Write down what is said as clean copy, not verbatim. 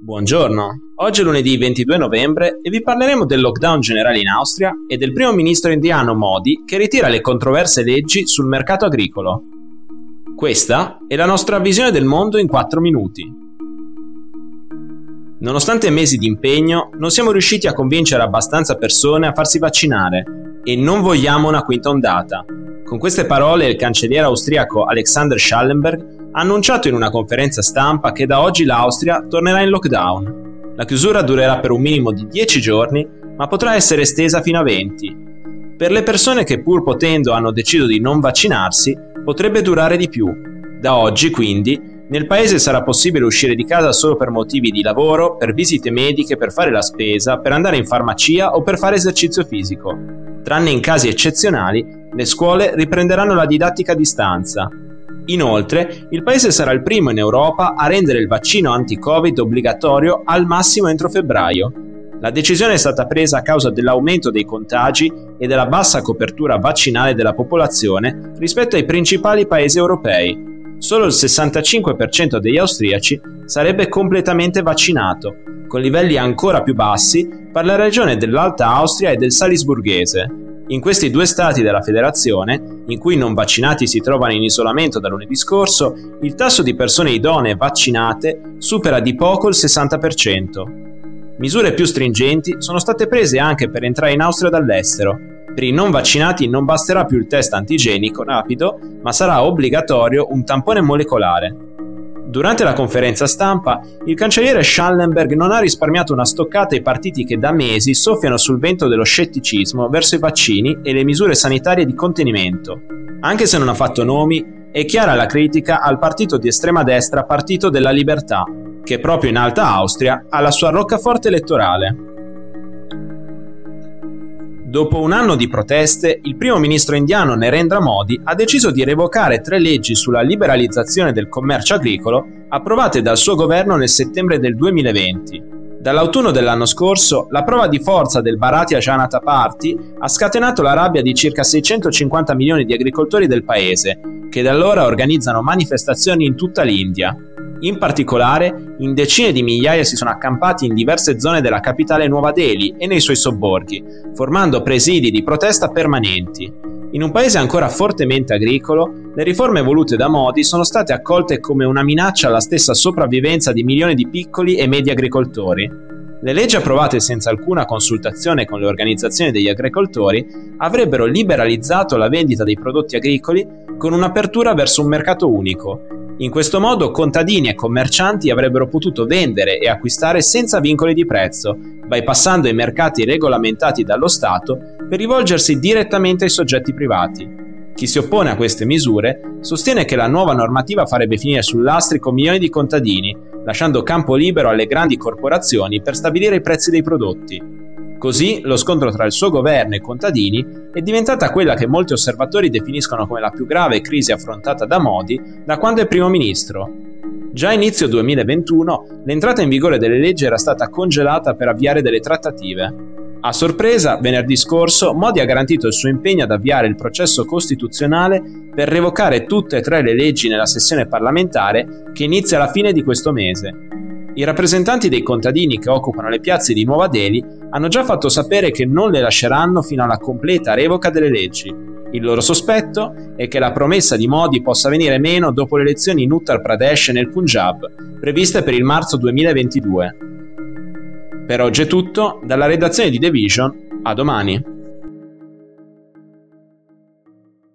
Buongiorno, oggi è lunedì 22 novembre e vi parleremo del lockdown generale in Austria e del primo ministro indiano Modi che ritira le controverse leggi sul mercato agricolo. Questa è la nostra visione del mondo in 4 minuti. Nonostante mesi di impegno, non siamo riusciti a convincere abbastanza persone a farsi vaccinare e non vogliamo una quinta ondata. Con queste parole il cancelliere austriaco Alexander Schallenberg ha annunciato in una conferenza stampa che da oggi l'Austria tornerà in lockdown. La chiusura durerà per un minimo di 10 giorni, ma potrà essere estesa fino a 20. Per le persone che pur potendo hanno deciso di non vaccinarsi, potrebbe durare di più. Da oggi, quindi, nel paese sarà possibile uscire di casa solo per motivi di lavoro, per visite mediche, per fare la spesa, per andare in farmacia o per fare esercizio fisico. Tranne in casi eccezionali, le scuole riprenderanno la didattica a distanza. Inoltre, il paese sarà il primo in Europa a rendere il vaccino anti-Covid obbligatorio al massimo entro febbraio. La decisione è stata presa a causa dell'aumento dei contagi e della bassa copertura vaccinale della popolazione rispetto ai principali paesi europei. Solo il 65% degli austriaci sarebbe completamente vaccinato, con livelli ancora più bassi per la regione dell'Alta Austria e del Salisburghese. In questi due stati della federazione, in cui i non vaccinati si trovano in isolamento da lunedì scorso, il tasso di persone idonee vaccinate supera di poco il 60%. Misure più stringenti sono state prese anche per entrare in Austria dall'estero. Per i non vaccinati non basterà più il test antigenico rapido, ma sarà obbligatorio un tampone molecolare. Durante la conferenza stampa, il cancelliere Schallenberg non ha risparmiato una stoccata ai partiti che da mesi soffiano sul vento dello scetticismo verso i vaccini e le misure sanitarie di contenimento. Anche se non ha fatto nomi, è chiara la critica al partito di estrema destra Partito della Libertà, che proprio in Alta Austria ha la sua roccaforte elettorale. Dopo un anno di proteste, il primo ministro indiano Narendra Modi ha deciso di revocare 3 leggi sulla liberalizzazione del commercio agricolo approvate dal suo governo nel settembre del 2020. Dall'autunno dell'anno scorso, la prova di forza del Bharatiya Janata Party ha scatenato la rabbia di circa 650 milioni di agricoltori del paese, che da allora organizzano manifestazioni in tutta l'India. In particolare, in decine di migliaia si sono accampati in diverse zone della capitale Nuova Delhi e nei suoi sobborghi, formando presidi di protesta permanenti. In un paese ancora fortemente agricolo, le riforme volute da Modi sono state accolte come una minaccia alla stessa sopravvivenza di milioni di piccoli e medi agricoltori. Le leggi approvate senza alcuna consultazione con le organizzazioni degli agricoltori avrebbero liberalizzato la vendita dei prodotti agricoli con un'apertura verso un mercato unico. In questo modo contadini e commercianti avrebbero potuto vendere e acquistare senza vincoli di prezzo, bypassando i mercati regolamentati dallo Stato per rivolgersi direttamente ai soggetti privati. Chi si oppone a queste misure sostiene che la nuova normativa farebbe finire sul lastrico milioni di contadini, lasciando campo libero alle grandi corporazioni per stabilire i prezzi dei prodotti. Così lo scontro tra il suo governo e i contadini è diventata quella che molti osservatori definiscono come la più grave crisi affrontata da Modi da quando è primo ministro. Già a inizio 2021 l'entrata in vigore delle leggi era stata congelata per avviare delle trattative. A sorpresa, venerdì scorso, Modi ha garantito il suo impegno ad avviare il processo costituzionale per revocare tutte e 3 le leggi nella sessione parlamentare che inizia alla fine di questo mese. I rappresentanti dei contadini che occupano le piazze di Nuova Delhi hanno già fatto sapere che non le lasceranno fino alla completa revoca delle leggi. Il loro sospetto è che la promessa di Modi possa venire meno dopo le elezioni in Uttar Pradesh e nel Punjab, previste per il marzo 2022. Per oggi è tutto, dalla redazione di The Vision, a domani.